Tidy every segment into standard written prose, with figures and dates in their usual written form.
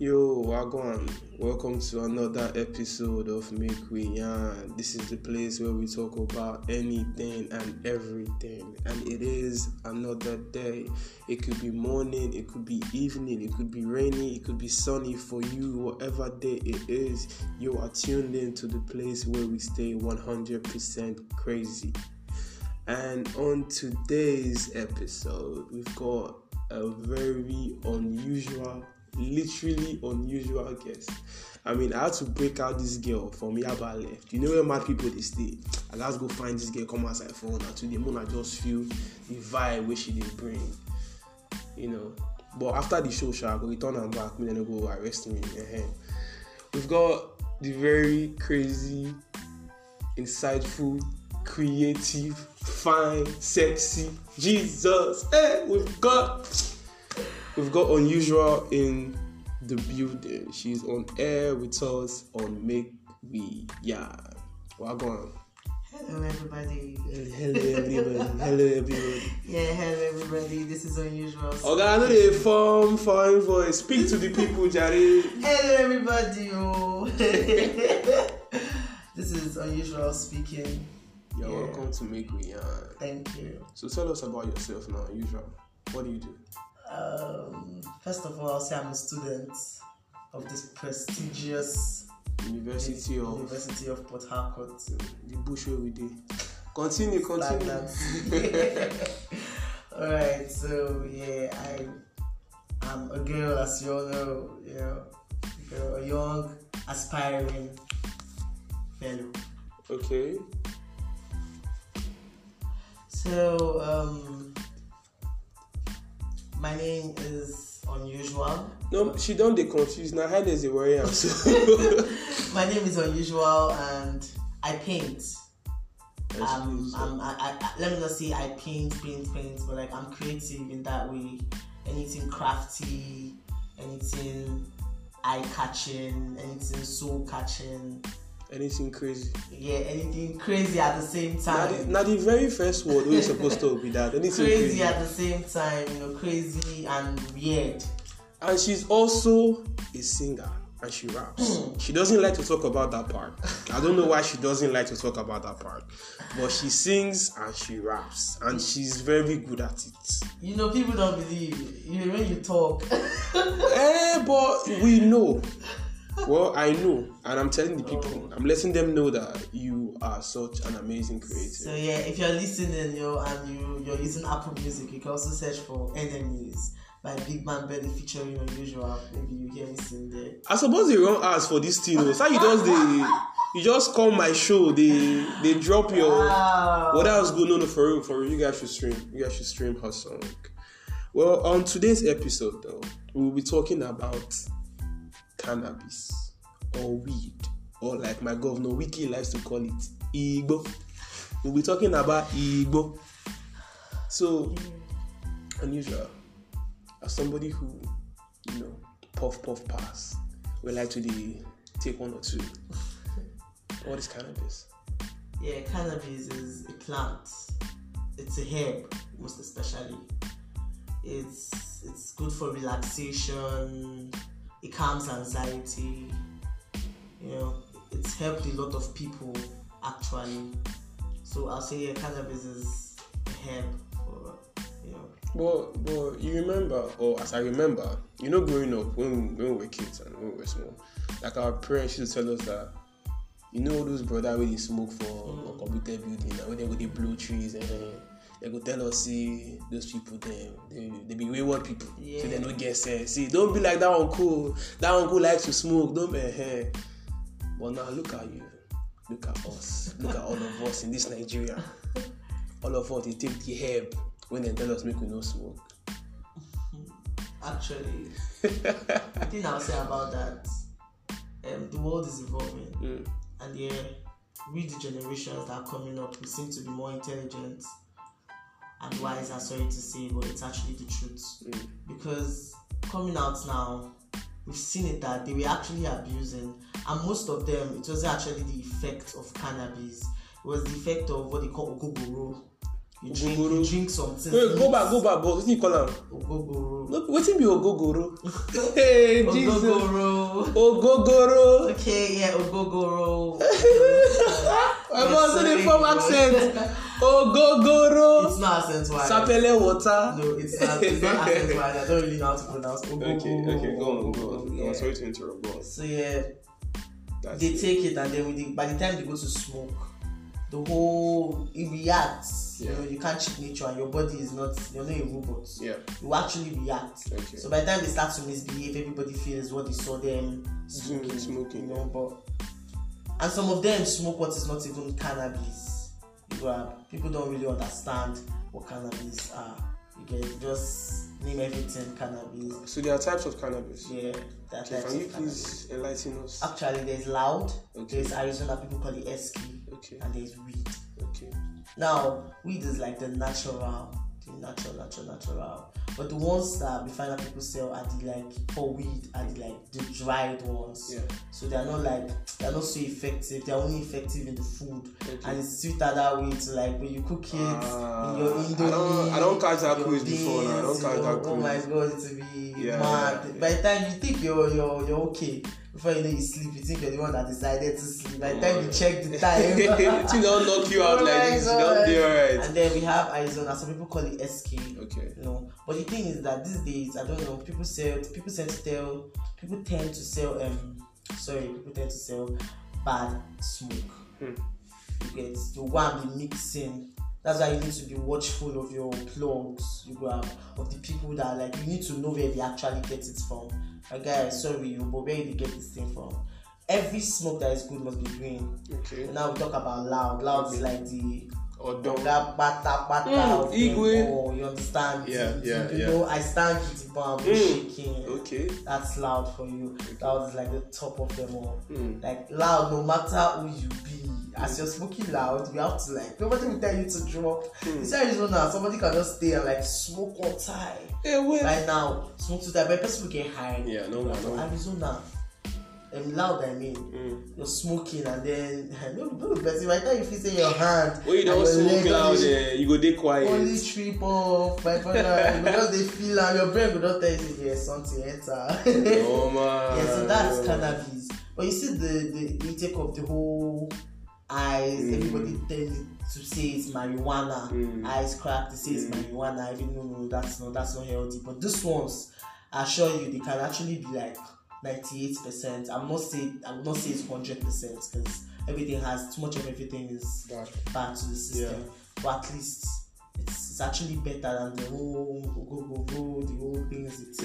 Yo, wagwan! Welcome to another episode of Make We Yan. This is the place where we talk about anything and everything. And it is another day. It could be morning, it could be evening, it could be rainy, it could be sunny for you, whatever day it is. You are tuned in to the place where we stay 100% crazy. And on today's episode, we've got a very unusual guest. I mean, I had to break out this girl from Yaba left. You know where mad people they stay. I just go find this girl, come outside for her. Today, I just feel the vibe which she did bring. You know. But after the show, I go return her back. We then go arrest me. We've got the very crazy, insightful, creative, fine, sexy Jesus. Hey, We've got Unusual in the building. She's on air with us on Make We Yan. Welcome. Hello, everybody. Hello, everybody. Yeah, hello, everybody. This is Unusual. Okay, I know the foreign voice. Speak to the people, Jare. Hello, everybody. Oh. This is Unusual speaking. You're welcome to Make We Yan. Thank you. So tell us about yourself now, Unusual. What do you do? First of all, I'll say I'm a student of this prestigious University of Port Harcourt. The bush where we did. Continue. Alright, so I'm a girl, as you all know, a young, aspiring fellow. Okay. So, my name is Unusual. No, she don't get confused. Now, how does it worry her? My name is Unusual, and I paint. Let me not say I paint, but like I'm creative in that way. Anything crafty, anything eye-catching, anything soul-catching. Anything crazy. Yeah, anything crazy at the same time. Now the very first word we're supposed to be that. Anything crazy at the same time, crazy and weird. And she's also a singer and she raps. She doesn't like to talk about that part. I don't know why she doesn't like to talk about that part. But she sings and she raps and she's very good at it. People don't believe you when you talk. But we know. Well, I know, and I'm telling the people, I'm letting them know that you are such an amazing creator. So yeah, if you're listening, you're using Apple Music, you can also search for Enemies by Big Man Betty featuring Unusual. Maybe you hear me sing there. I suppose they won't ask for this thing. So you just call my show. They drop your what else going on for real. You guys should stream her song. Well, on today's episode though, we'll be talking about cannabis or weed, or like my governor Wiki likes to call it, Igbo. We'll be talking about Igbo. So, Unusual, as somebody who, puff pass, we like to take one or two. What is cannabis? Yeah, cannabis is a plant. It's a herb, most especially. It's good for relaxation. It calms anxiety. It's helped a lot of people actually. So I'll say cannabis is a help for. But you remember, or as I remember, growing up when we were kids and when we were small, like our parents used to tell us that those brothers where they smoke for a computer building and where they blow trees and they go tell us, see, those people, they be wayward people. Yeah. So they don't get sense. See, don't be like that uncle. That uncle likes to smoke. Don't be here. But now, look at you. Look at us. Look at all of us in this Nigeria. All of us, they take the herb when they tell us make we no smoke. Actually, the thing I'll say about that, the world is evolving. And we, the generations that are coming up, we seem to be more intelligent and wise, I'm sorry to say, but it's actually the truth. Because coming out now, we've seen it that they were actually abusing, and most of them, it was actually the effect of cannabis. It was the effect of what they call ogogoro. Ogogoro. Drink something. Wait, go back, boss. What do you call him? Ogogoro. What do you mean ogogoro? Hey, Jesus. Ogogoro. Okay, yeah, ogogoro. I'm also in form accent. Ogogoro. It's not accent wide. Sapele water. No, it's not accent wide. I don't really know how to pronounce ogogoro. Okay, go on. Yeah. No, sorry to interrupt. Go on. So yeah, they take it and then by the time they go to smoke, the whole it reacts. Yeah. You know, you can't cheat nature, and your body is not. You're not a robot. Yeah. You actually react. Okay. So by the time they start to misbehave, everybody feels what they saw them smoking. You know, but and some of them smoke what is not even cannabis. You grab. People don't really understand what cannabis are. You get just name everything cannabis. So there are types of cannabis. Yeah. Okay, can you please enlighten us? Actually, there's loud. Okay. There's Arizona, people call it esky. Okay. And there's weed. Okay. Now, weed is like the natural. But the ones that we find that people sell are the like for weed are the like the dried ones. Yeah. So they are not like they're not so effective. They are only effective in the food, okay. And it's sweeter that way. To like when you cook it, in your Indomie. I don't catch that quiz before. Now. I don't catch that quiz. Oh my god, it's be mad. Yeah. By the time you think you're okay. Before you know you sleep, you think you're the one that decided to sleep. By the time you check the time, it don't knock you out like this. Don't be alright. And then we have Arizona. Some people call it SK. Okay. No, but the thing is that these days, I don't know. People tend to sell. People tend to sell bad smoke. You get the one be mixing. That's why you need to be watchful of your plugs, you grab, of the people that like you need to know where they actually get it from. Like guys, but where you get this thing from? Every smoke that is good must be green. Okay. And now we talk about loud. Loud is like the bata igwe. You understand? Yeah. You know, I stand kitty bomb shaking. Okay. That's loud for you. Okay. Loud is like the top of them all. Like loud, no matter who you be. As you're smoking loud, you have to like nobody will tell you to drop. It's Arizona, somebody can just stay and like smoke all time. Yeah, well. Right now, smoke to die, but person will get high. Yeah, no. Arizona. Loud, I mean. You're smoking and then no person right now you feel say your hand. Well, you don't smoke loud there, you go dey quiet. Only trip off by partner because they feel and your brain will not tell you there's something enter. Oh man. Yeah, so that's cannabis. But you see the intake of the whole eyes, everybody tends to say it's marijuana. Eyes crack, they say it's marijuana. Even no, that's not healthy. But these ones, I assure you, they can actually be like 98%. I'm not saying it's 100% because everything has too much of everything is bad to the system. Yeah. But at least it's actually better than the whole the whole things it's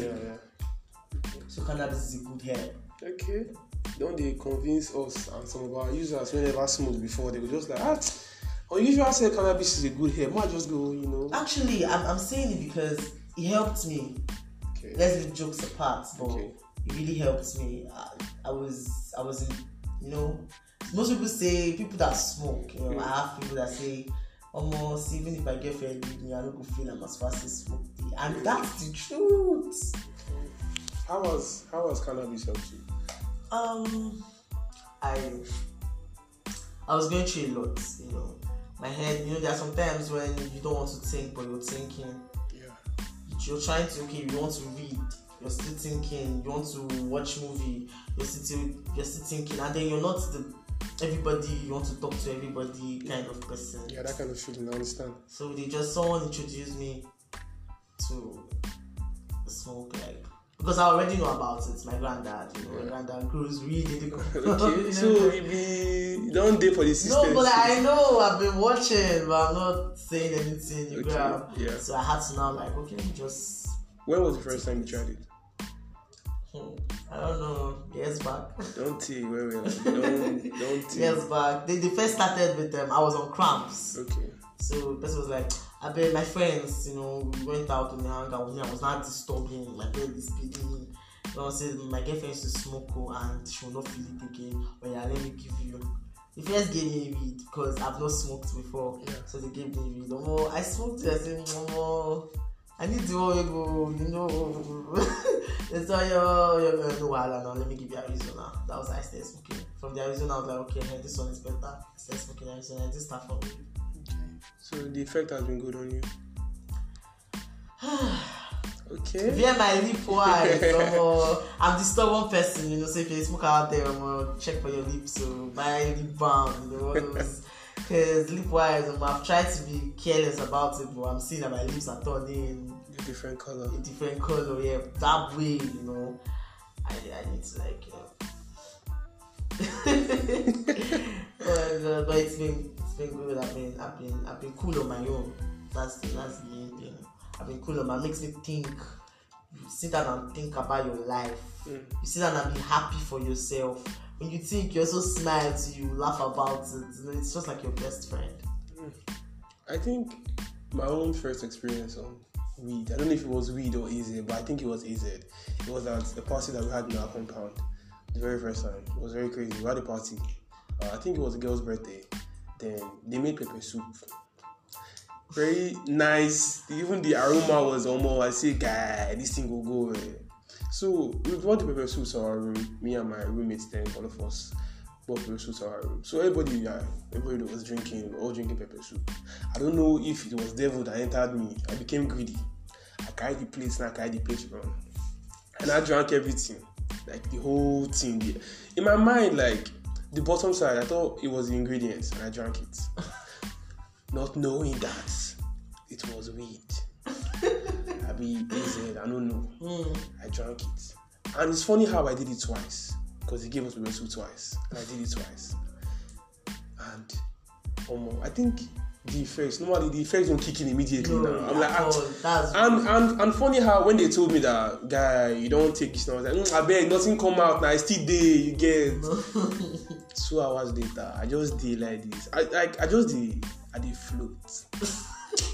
So cannabis is a good help. Okay. Don't they convince us and some of our users whenever smoked before they were just like unusual say cannabis is a good hair. Might just go, you know. Actually, I'm saying it because it helped me. Okay. Let's leave jokes apart, but it really helped me. I was, you know, most people say people that smoke. You know, I have people that say almost even if my girlfriend leave me, I don't go feel I'm as fast as smoke, and that's the truth. Okay. How has cannabis helped you? I was going through a lot, you know. My head, you know, there are some times when you don't want to think, but you're thinking. Yeah. You're trying to, you want to read, you're still thinking. You want to watch movie, you're still thinking. And then you're not you want to talk to everybody kind of person. Yeah, that kind of feeling, I understand. So someone introduced me to smoke, because I already know about it. My granddad, my granddad grows really good. Okay, so you don't date for the system. No, but I know I've been watching, but I'm not saying anything. You grab. Yeah. So I had to now just. When was the first time you tried it? I don't know. Years back. Don't think. Don't think. Years back. They first started with them. I was on cramps. Okay. So the person was like. I bet my friends, you know, we went out and hung out with me. I was not disturbing, my bed is beating. My girlfriend used to smoke and she will not feel it again. But yeah, let me give you. They first gave me weed because I've not smoked before. Yeah. So they gave me weed. Oh, I smoked it. I said, oh, I need to go, you know. They said, let me give you Arizona. That was I started smoking. From the Arizona, I was like, okay, this one is better. I started smoking Arizona. I just start from weed. So the effect has been good on you. Okay. Via my lip wide. I'm the stubborn person, you know. So if you smoke out there, check for your lips. So buy lip balm, you know, because lip wise, I've tried to be careless about it, but I'm seeing that my lips are turning a different color. A different color, yeah. That way, you know, I need to like. But it's been good. I've been cool on my own. That's the main thing. I've been cool on my own. It makes me think. You sit down and think about your life. Mm. You sit down and be happy for yourself. When you think, you also smile. You laugh about it. It's just like your best friend. Mm. I think my own first experience on weed. I don't know if it was weed or AZ, but I think it was AZ. It was at the party that we had in our compound. The very first time. It was very crazy. We had a party. I think it was a girl's birthday. Then they made pepper soup. Very nice. Even the aroma was almost, I say, guy, this thing will go away. So we brought the pepper soup to our room. Me and my roommates then, all of us, brought pepper soup to our room. So everybody that was drinking, we were all drinking pepper soup. I don't know if it was devil that entered me. I became greedy. I carried the plates and I carried the plates around. And I drank everything. Like the whole thing. In my mind, like, the bottom side, I thought it was the ingredients, and I drank it. Not knowing that it was weed. I don't know. Mm. I drank it. And it's funny how I did it twice. Because he gave us pepper soup twice. And I did it twice. And I think the effects, normally the effects don't kick in immediately now. I'm like, and funny how when they told me that, guy, you don't take this now, I was like, I beg, nothing come out now, it's still there, you get. 2 hours later, I just did like this. I just did, I did float.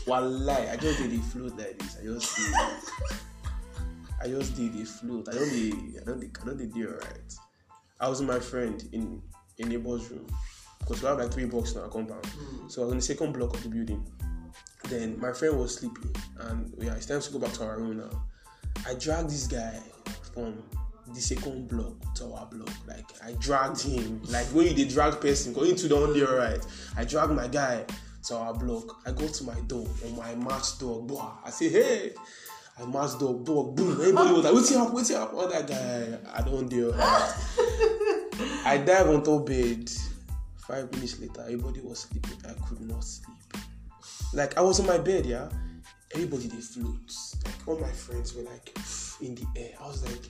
Wallahi, I just did a float like this. I just did a float. I don't did alright. I was with my friend in a neighbor's room. Because we have like 3 blocks in our compound. Mm. So I was on the second block of the building. Then my friend was sleeping. And yeah, it's time to go back to our room now. I dragged this guy from the second block to our block. Like, I dragged him. Like, when you did drag person, going to the only right. I dragged my guy to our block. I go to my door, on my match dog. Blah. I say, hey! I match dog, dog, boom. Everybody was like, what's up? All that guy, I don't deal. I dive on top bed. 5 minutes later, everybody was sleeping. I could not sleep. Like, I was on my bed, yeah. Everybody, they float. Like, all my friends were like in the air. I was like,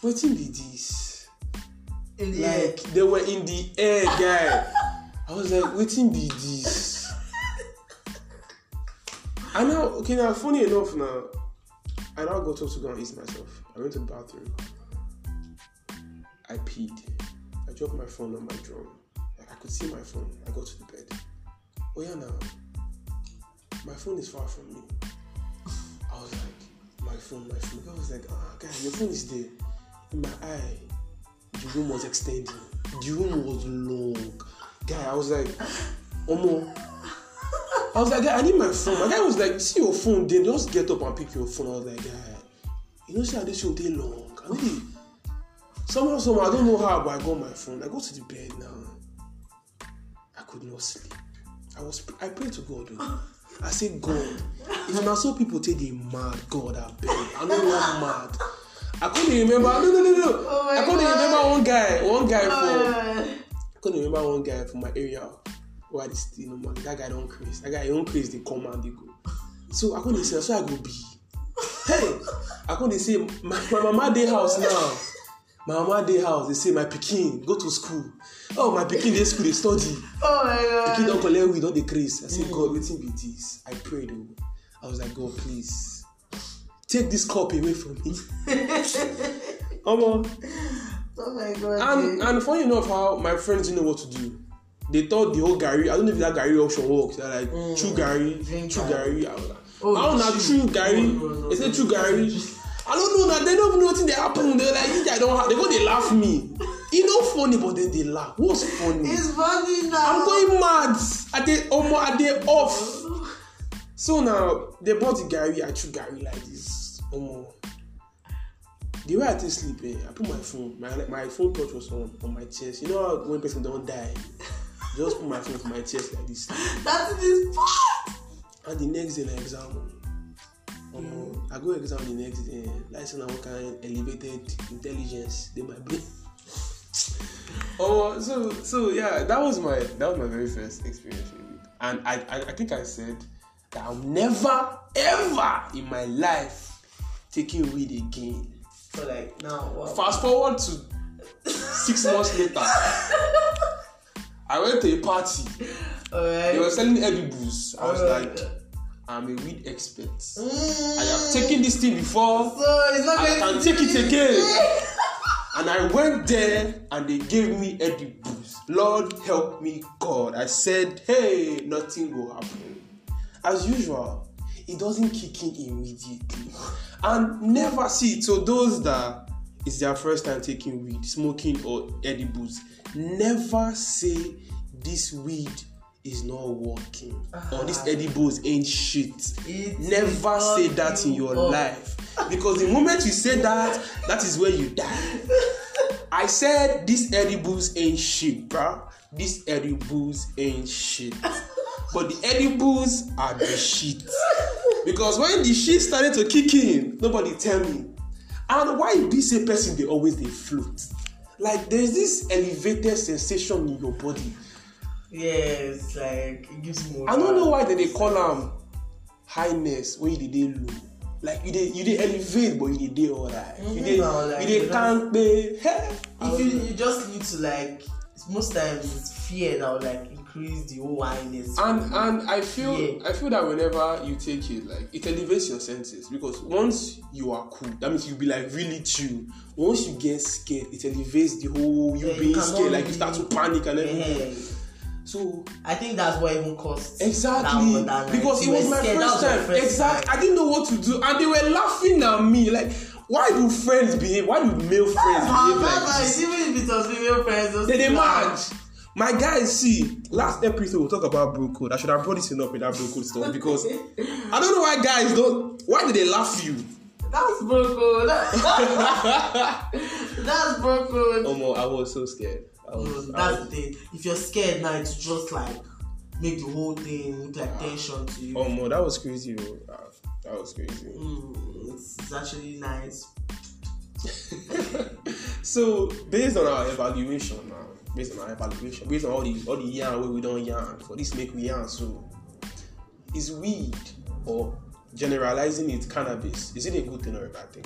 what in this? They were in the air, guy. I was like, what in this? And now, funny enough, now I now got up to go and eat myself. I went to the bathroom. I peed. I dropped my phone on my drum. I could see my phone. I got to the bed. Oh yeah, now my phone is far from me. I was like, my phone. I was like, guys, your phone is there. In my eye, the room was extended. The room was long. Guy, I was like, Omo. I was like, guy, I need my phone. My guy was like, see your phone, then just get up and pick your phone. I was like, guy, you know, see how this show day long. I really, somehow, I don't know how, but I got my phone. I go to the bed now. I could not sleep. I prayed to God. Though. I said, God, if I saw people take the mad God, I beg. I know I'm mad. I couldn't remember. No. Oh I couldn't God. Remember one guy from my area. Where this, man, that guy don't craze. That guy don't craze. They come and they go. So I couldn't say. So I go be. Hey, I couldn't say. My mama day house now. My mama dey house, they say, my pikin, go to school. Oh, my pikin, dey school, they study. Oh my God. Pikin don't collect weed, don't decrease. I said, God, wetin be this? I prayed, though. I was like, God, please, take this cup away from me. Oh my God. And funny enough, how my friends didn't know what to do. They thought the whole Gary, I don't know if that Gary option works. They're like, true Gary. I was like, true Gary. They said, true Gary. I don't know that they don't even know what they happen. They're like, I don't have. They go, they laugh me. It's not funny, but then they laugh. What's funny? It's funny now. I'm going mad. Are they off? So now they bought the Gary. I chew Gary like this. The way I take sleep, I put my phone. My phone torch was on my chest. You know how when person don't die, Just put myself in my chest like this. That's this part. And the next day, like, exam. I go exam the next day. License and what kind elevated intelligence in my brain. Oh, so yeah, that was my very first experience with it. And I think I said that I'll never ever in my life taking weed again. So like now, wow. Fast forward to 6 months later, I went to a party. Right. They were selling heavy booze. I was like, I'm a weed expert. I have taken this thing before. So it's not I can take it again. And I went there and they gave me heavy booze. Lord help me, God. I said, hey, nothing will happen. As usual, it doesn't kick in immediately. And never see it. So those that it's their first time taking weed, smoking or edibles, never say this weed is not working or this edibles ain't shit. Never say that in your life, because the moment you say that, that is where you die. I said this edibles ain't shit, bruh. This edibles ain't shit. But the edibles are the shit, because when the shit started to kick in, nobody tell me. And why be say person they always they float? Like there's this elevated sensation in your body. Yes, like it gives more. I don't know why they call them highness when you dey low. Like you dey elevate, but you dey alright. You dey can't pay. If you just need to like most times it's fear that will like increase the whole highness. And I feel that whenever you take it, like it elevates your senses, because once you are cool, that means you'll be like really chill. Once you get scared, it elevates the whole you being scared, like you start to panic and everything. Yeah. So I think that's what even caused exactly that, because it was my first time. Exactly, I didn't know what to do, and they were laughing at me like. Why do friends behave? Why do male friends behave like this? Even if it was female friends, they mad. My guys, see, last episode we talked about bro code. I should have brought this enough with that bro code stuff, because I don't know why guys don't. Why do they laugh you? That's bro code. That's bro code. Omo, I was so scared. That's the thing. If you're scared now, it's just like make the whole thing look like tension to you. Omo, that was crazy, bro. That was crazy. It's actually nice. So based on our evaluation, based on all the yarn where we don't yarn for this Make We Yan, so is weed, or generalizing it, cannabis, is it a good thing or a bad thing?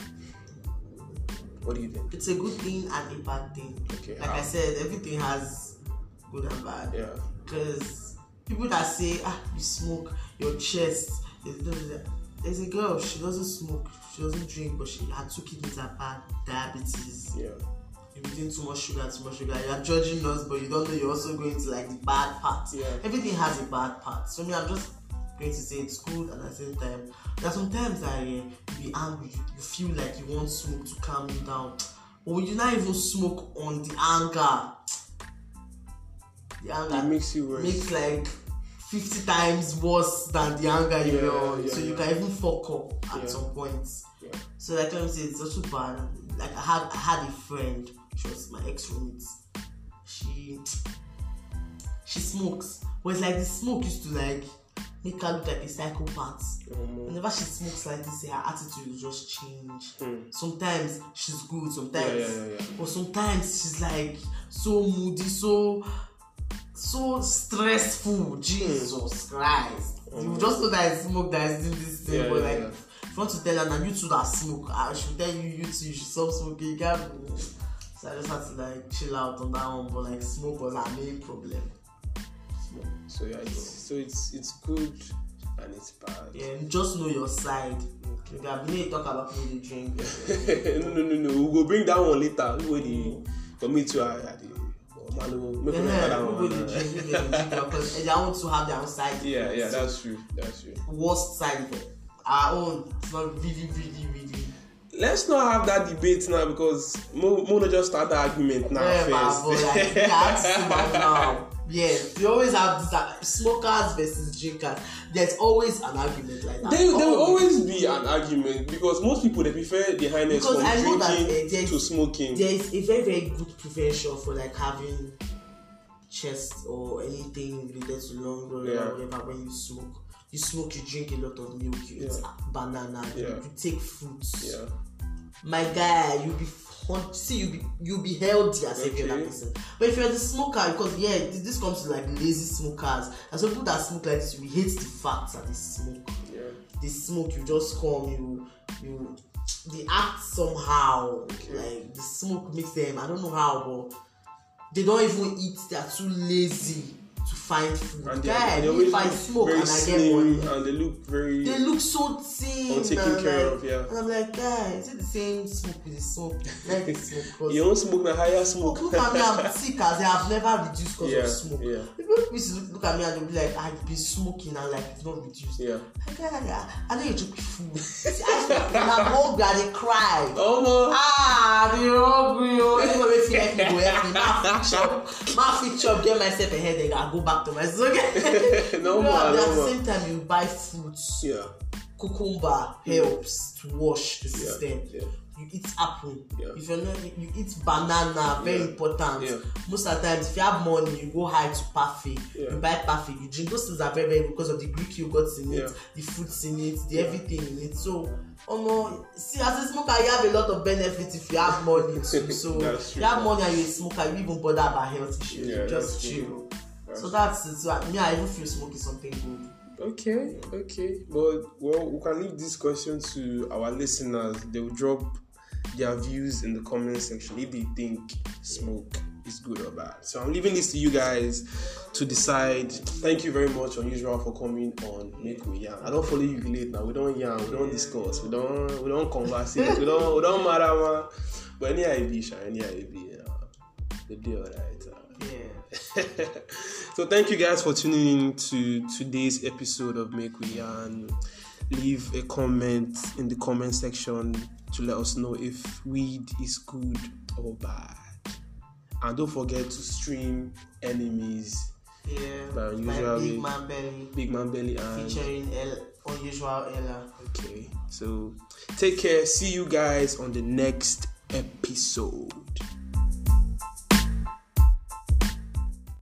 What do you think? It's a good thing and a bad thing. Okay. Like I said, everything has good and bad. Yeah. Because people that say you smoke, your chest is there's a girl, she doesn't smoke, she doesn't drink, but she had 2 kidneys and bad diabetes. Yeah. You're eating too much sugar. You're judging us, but you don't know you're also going to like the bad part. Yeah. Everything has a bad part. So me, I'm just going to say it's good, and at the same time, there are sometimes I be angry, you feel like you want smoke to calm you down. Or you not even smoke on the anger. The anger it makes you worse. Makes like 50 times worse than the anger you were on. So you can even fuck up at some points. Yeah. So like I'm saying, it's not too bad. Like I had a friend, she was my ex-roommate. She smokes. But it's like the smoke used to like make her look like a psychopath. Whenever she smokes like this, her attitude will just change. Sometimes she's good, sometimes or sometimes she's like so moody, so stressful. Jesus Christ. You just know that it's smoke that is doing this thing, but like if you want to tell her now, you two that smoke, I should tell you two, you should stop smoking. So I just had to like chill out on that one, but like smoke was our main problem. So yeah, it's good and it's bad. Yeah, just know your side. Okay. We have made talk about me the drink. No. We'll bring that one later. For me too, they want to have their own side effects. Yeah, that's true. Worst side effect. Our own. It's not really. Let's not have that debate now, because Mona just start the argument now. First. Like, now. Yes, we always have this, smokers versus drinkers. There's always an argument like that. There will always be an argument, because most people they prefer the highness from drinking to smoking. There's a very, very good prevention for like having chest or anything related to lung or whatever. When you smoke, you drink a lot of milk, you eat banana, you take fruits. Yeah. My guy, you'll be healthy as a regular person. But if you're the smoker, because this comes to like lazy smokers. And some people that smoke like this, we hate the fact that they smoke. Yeah. They smoke, you just come, you they act somehow. Okay. Like the smoke makes them, I don't know how, but they don't even eat, they're too lazy to find food. And if I smoke and I get one, and they look so thin, untaken care of, and I'm like, is it the same smoke with the smoke? Like the smoke, you don't smoke the higher smoke. Look at me, I'm sick as I have never reduced because of smoke. Yeah. People look at me and they'll be like, I've been smoking and like it's not reduced. Yeah. I know you took food. I'm hungry and they cry. Oh no. They're hungry. Anyway, feel like you go help me. My feature, get myself a headache. Go back to my stomach. At the same time, you buy fruits. Yeah. Cucumber helps to wash the system. Yeah. You eat apple. Yeah. If you're not, you eat banana. Very important. Yeah. Most of the time, if you have money, you go high to parfait. Yeah. You buy parfait. You drink. Those things are very, very because of the Greek yogurts in it, the fruits in it, the everything in it. So, as a smoker, you have a lot of benefits if you have money too. So, if you have money and you're a smoker, you even bother about health issues. Yeah, you just chill. True. So that's it. So, I even feel smoking something good. Okay. But, we can leave this question to our listeners. They will drop their views in the comment section if they think smoke is good or bad. So, I'm leaving this to you guys to decide. Thank you very much, Unusual, for coming on Make We Yan. I don't follow you late now. We don't yarn. We don't discuss. We don't converse. we don't matter, man. But any IB, the day all right. Yeah. So thank you guys for tuning in to today's episode of Make We Yan. Leave a comment in the comment section to let us know if weed is good or bad. And don't forget to stream Enemies. Yeah. By Big Man Betty. Big Man Betty and featuring Unusual Ella. Okay. So take care. See you guys on the next episode.